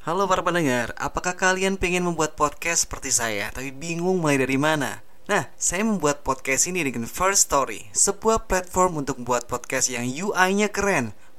Halo para pendengar, apakah kalian pengen membuat podcast seperti saya, tapi bingung mulai dari mana? Nah, saya membuat podcast ini dengan First Story, sebuah platform untuk membuat podcast yang UI-nya keren,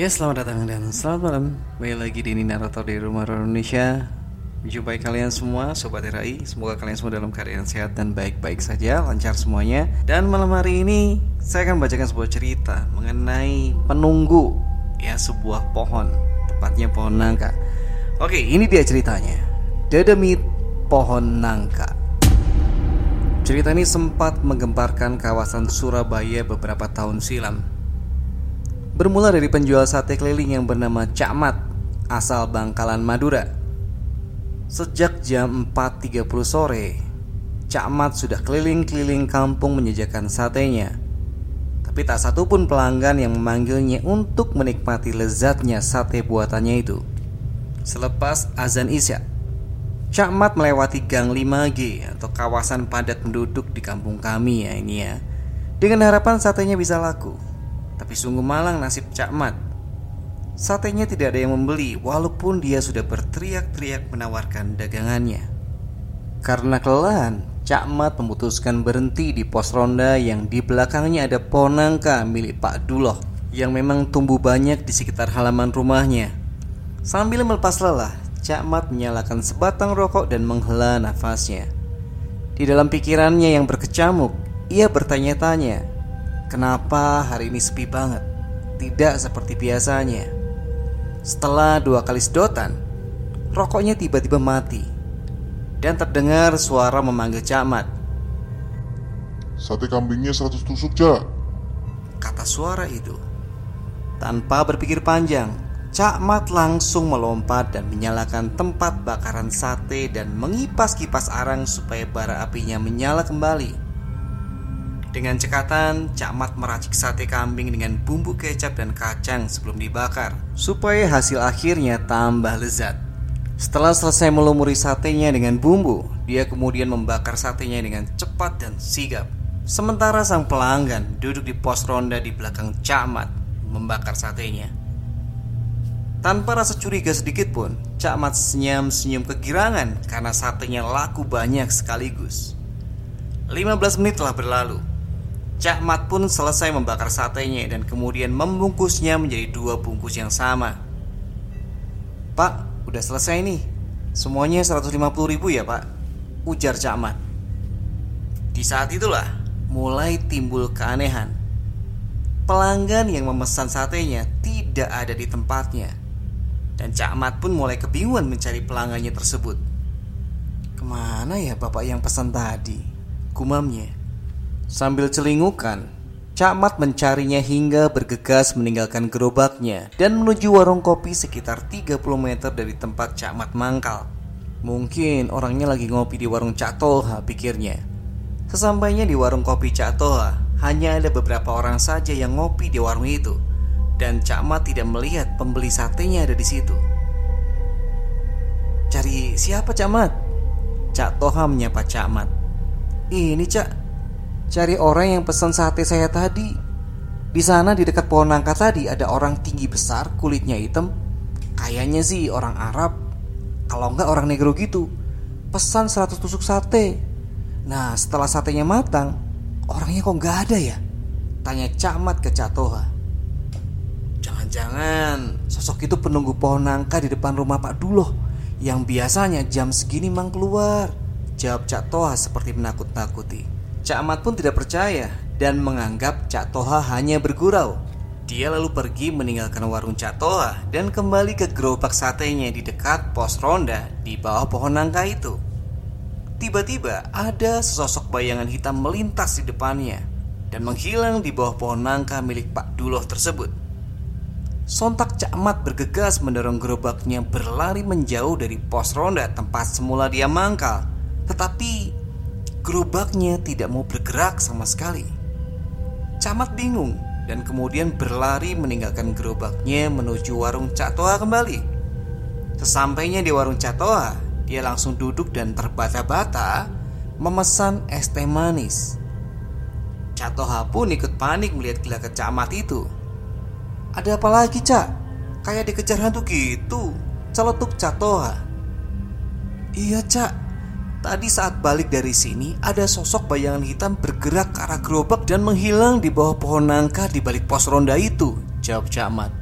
Ya, selamat datang dan selamat malam. Kembali lagi di Ninarator di Rumah Horor Indonesia. Jumpai kalian semua Sobat Rai. Semoga kalian semua dalam keadaan sehat dan baik-baik saja, lancar semuanya. Dan malam hari ini saya akan bacakan sebuah cerita mengenai penunggu, ya, sebuah pohon, tepatnya pohon nangka. Oke, ini dia ceritanya. Dedemit Pohon Nangka. Cerita ini sempat menggemparkan kawasan Surabaya beberapa tahun silam. Bermula dari penjual sate keliling yang bernama Cak Mat, asal Bangkalan, Madura. Sejak jam 4.30 sore, Cak Mat sudah keliling-keliling kampung menjajakan satenya. Tapi tak satu pun pelanggan yang memanggilnya untuk menikmati lezatnya sate buatannya itu. Selepas azan Isya, Cak Mat melewati Gang 5G atau kawasan padat penduduk di kampung kami ya ini ya. Dengan harapan satenya bisa laku. Tapi sungguh malang nasib Cak Mat. Satenya tidak ada yang membeli walaupun dia sudah berteriak-teriak menawarkan dagangannya. Karena kelelahan, Cak Mat memutuskan berhenti di pos ronda yang di belakangnya ada pohon nangka milik Pak Duloh yang memang tumbuh banyak di sekitar halaman rumahnya. Sambil melepas lelah, Cak Mat menyalakan sebatang rokok dan menghela nafasnya. Di dalam pikirannya yang berkecamuk, ia bertanya-tanya, kenapa hari ini sepi banget? Tidak seperti biasanya. Setelah dua kali sedotan, rokoknya tiba-tiba mati dan terdengar suara memanggil Cak Mat. "Sate kambingnya 100 tusuk, Cak," kata suara itu. Tanpa berpikir panjang, Cak Mat langsung melompat dan menyalakan tempat bakaran sate dan mengipas kipas arang supaya bara apinya menyala kembali. Dengan cekatan, Cak Mat meracik sate kambing dengan bumbu kecap dan kacang sebelum dibakar, supaya hasil akhirnya tambah lezat. Setelah selesai melumuri satenya dengan bumbu, dia kemudian membakar satenya dengan cepat dan sigap. Sementara sang pelanggan duduk di pos ronda di belakang Cak Mat membakar satenya. Tanpa rasa curiga sedikit pun, Cak Mat senyum-senyum kegirangan karena satenya laku banyak sekaligus. 15 menit telah berlalu. Cak Mat pun selesai membakar satenya dan kemudian membungkusnya menjadi dua bungkus yang sama. "Pak, udah selesai nih. Semuanya 150.000 ya, Pak," ujar Cak Mat. Di saat itulah mulai timbul keanehan. Pelanggan yang memesan satenya tidak ada di tempatnya. Dan Cak Mat pun mulai kebingungan mencari pelanggannya tersebut. "Kemana ya bapak yang pesan tadi?" gumamnya. Sambil celingukan, Cak Mat mencarinya hingga bergegas meninggalkan gerobaknya dan menuju warung kopi sekitar 30 meter dari tempat Cak Mat mangkal. Mungkin orangnya lagi ngopi di warung Catoa, pikirnya. Sesampainya di warung kopi Catoa, hanya ada beberapa orang saja yang ngopi di warung itu, dan Cak Mat tidak melihat pembeli satenya ada di situ. "Cari siapa, Cak Mat?" Catoa menyapa Cak Mat. "Ini, Cak, cari orang yang pesan sate saya tadi. Di sana di dekat pohon nangka tadi ada orang tinggi besar, kulitnya hitam. Kayaknya sih orang Arab, kalau enggak orang negro gitu. Pesan 100 tusuk sate. Nah, setelah satenya matang, orangnya kok enggak ada ya?" tanya Cak Mat ke Cak Toha. "Jangan-jangan sosok itu penunggu pohon nangka di depan rumah Pak Duloh yang biasanya jam segini mang keluar," jawab Cak Toha seperti menakut-nakuti. Cak Mat pun tidak percaya dan menganggap Cak Toha hanya bergurau. Dia lalu pergi meninggalkan warung Cak Toha dan kembali ke gerobak satenya di dekat pos ronda di bawah pohon nangka itu. Tiba-tiba ada sesosok bayangan hitam melintas di depannya dan menghilang di bawah pohon nangka milik Pak Duloh tersebut. Sontak Cak Mat bergegas mendorong gerobaknya berlari menjauh dari pos ronda tempat semula dia mangkal. Tetapi gerobaknya tidak mau bergerak sama sekali. Cak Mat bingung dan kemudian berlari meninggalkan gerobaknya menuju warung Cak Toha kembali. Sesampainya di warung Cak Toha, dia langsung duduk dan terbata-bata memesan es teh manis. Cak Toha pun ikut panik melihat gelagat Cak Mat itu. Ada apa lagi, Cak? Kayak dikejar hantu gitu, celetuk Cak Toha. Iya, Cak. Tadi saat balik dari sini, ada sosok bayangan hitam bergerak ke arah gerobak dan menghilang di bawah pohon nangka di balik pos ronda itu, jawab Cak Mat.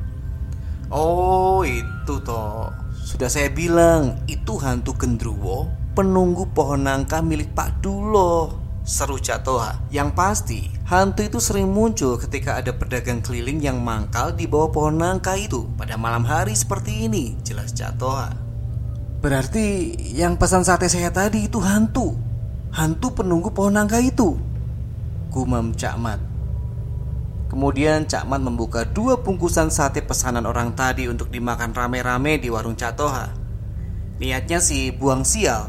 Oh, itu toh. Sudah saya bilang, itu hantu gendruwo, penunggu pohon nangka milik Pak Duloh, seru Cak Toha. Yang pasti, hantu itu sering muncul ketika ada pedagang keliling yang mangkal di bawah pohon nangka itu pada malam hari seperti ini, jelas Cak Toha. Berarti yang pesan sate saya tadi itu hantu. Hantu penunggu pohon nangka itu, gumam Cak Mat. Kemudian Cak Mat membuka 2 bungkusan sate pesanan orang tadi untuk dimakan rame-rame di warung Cak Toha. Niatnya sih buang sial.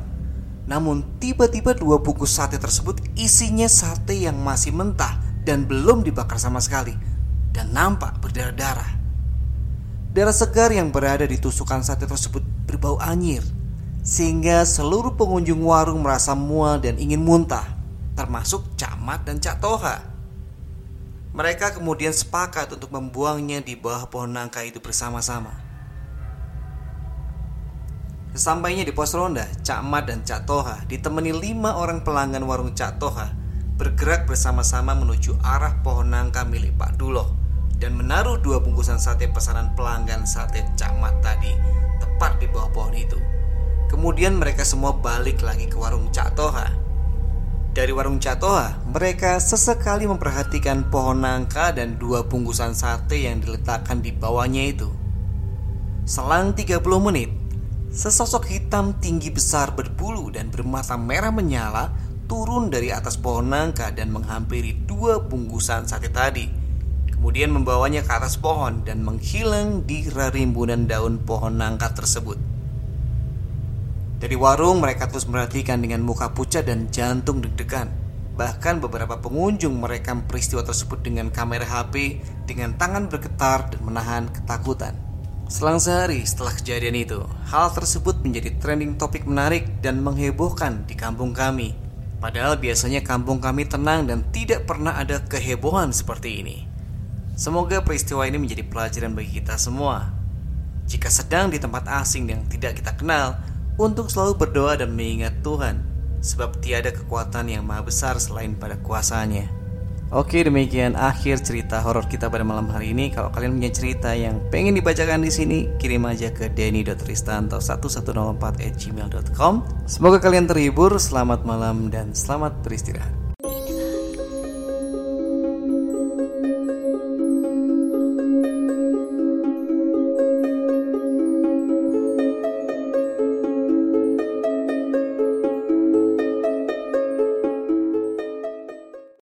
Namun tiba-tiba 2 bungkus sate tersebut isinya sate yang masih mentah dan belum dibakar sama sekali dan nampak berdarah-darah. Darah segar yang berada di tusukan sate tersebut berbau anyir, sehingga seluruh pengunjung warung merasa mual dan ingin muntah, termasuk Cak Mat dan Cak Toha. Mereka kemudian sepakat untuk membuangnya di bawah pohon nangka itu bersama-sama. Sesampainya di pos ronda, Cak Mat dan Cak Toha ditemani 5 orang pelanggan warung Cak Toha bergerak bersama-sama menuju arah pohon nangka milik Pak Duloh dan menaruh 2 bungkusan sate pesanan pelanggan sate Cak Mat tadi tepat di bawah pohon itu. Kemudian mereka semua balik lagi ke warung Cak Toha. Dari warung Cak Toha, mereka sesekali memperhatikan pohon nangka dan 2 bungkusan sate yang diletakkan di bawahnya itu. Selang 30 menit, sesosok hitam tinggi besar berbulu dan bermata merah menyala turun dari atas pohon nangka dan menghampiri 2 bungkusan sate tadi. Kemudian membawanya ke atas pohon dan menghilang di rerimbunan daun pohon nangka tersebut. Dari warung mereka terus merhatikan dengan muka pucat dan jantung deg-degan. Bahkan beberapa pengunjung merekam peristiwa tersebut dengan kamera HP dengan tangan bergetar dan menahan ketakutan. Selang sehari setelah kejadian itu, hal tersebut menjadi trending topik menarik dan menghebohkan di kampung kami. Padahal biasanya kampung kami tenang dan tidak pernah ada kehebohan seperti ini. Semoga peristiwa ini menjadi pelajaran bagi kita semua. Jika sedang di tempat asing yang tidak kita kenal, untuk selalu berdoa dan mengingat Tuhan, sebab tiada kekuatan yang maha besar selain pada kuasanya. Oke, demikian akhir cerita horor kita pada malam hari ini. Kalau kalian punya cerita yang pengen dibacakan di sini, kirim aja ke denny.ristanto1104@gmail.com. Semoga kalian terhibur, selamat malam dan selamat beristirahat.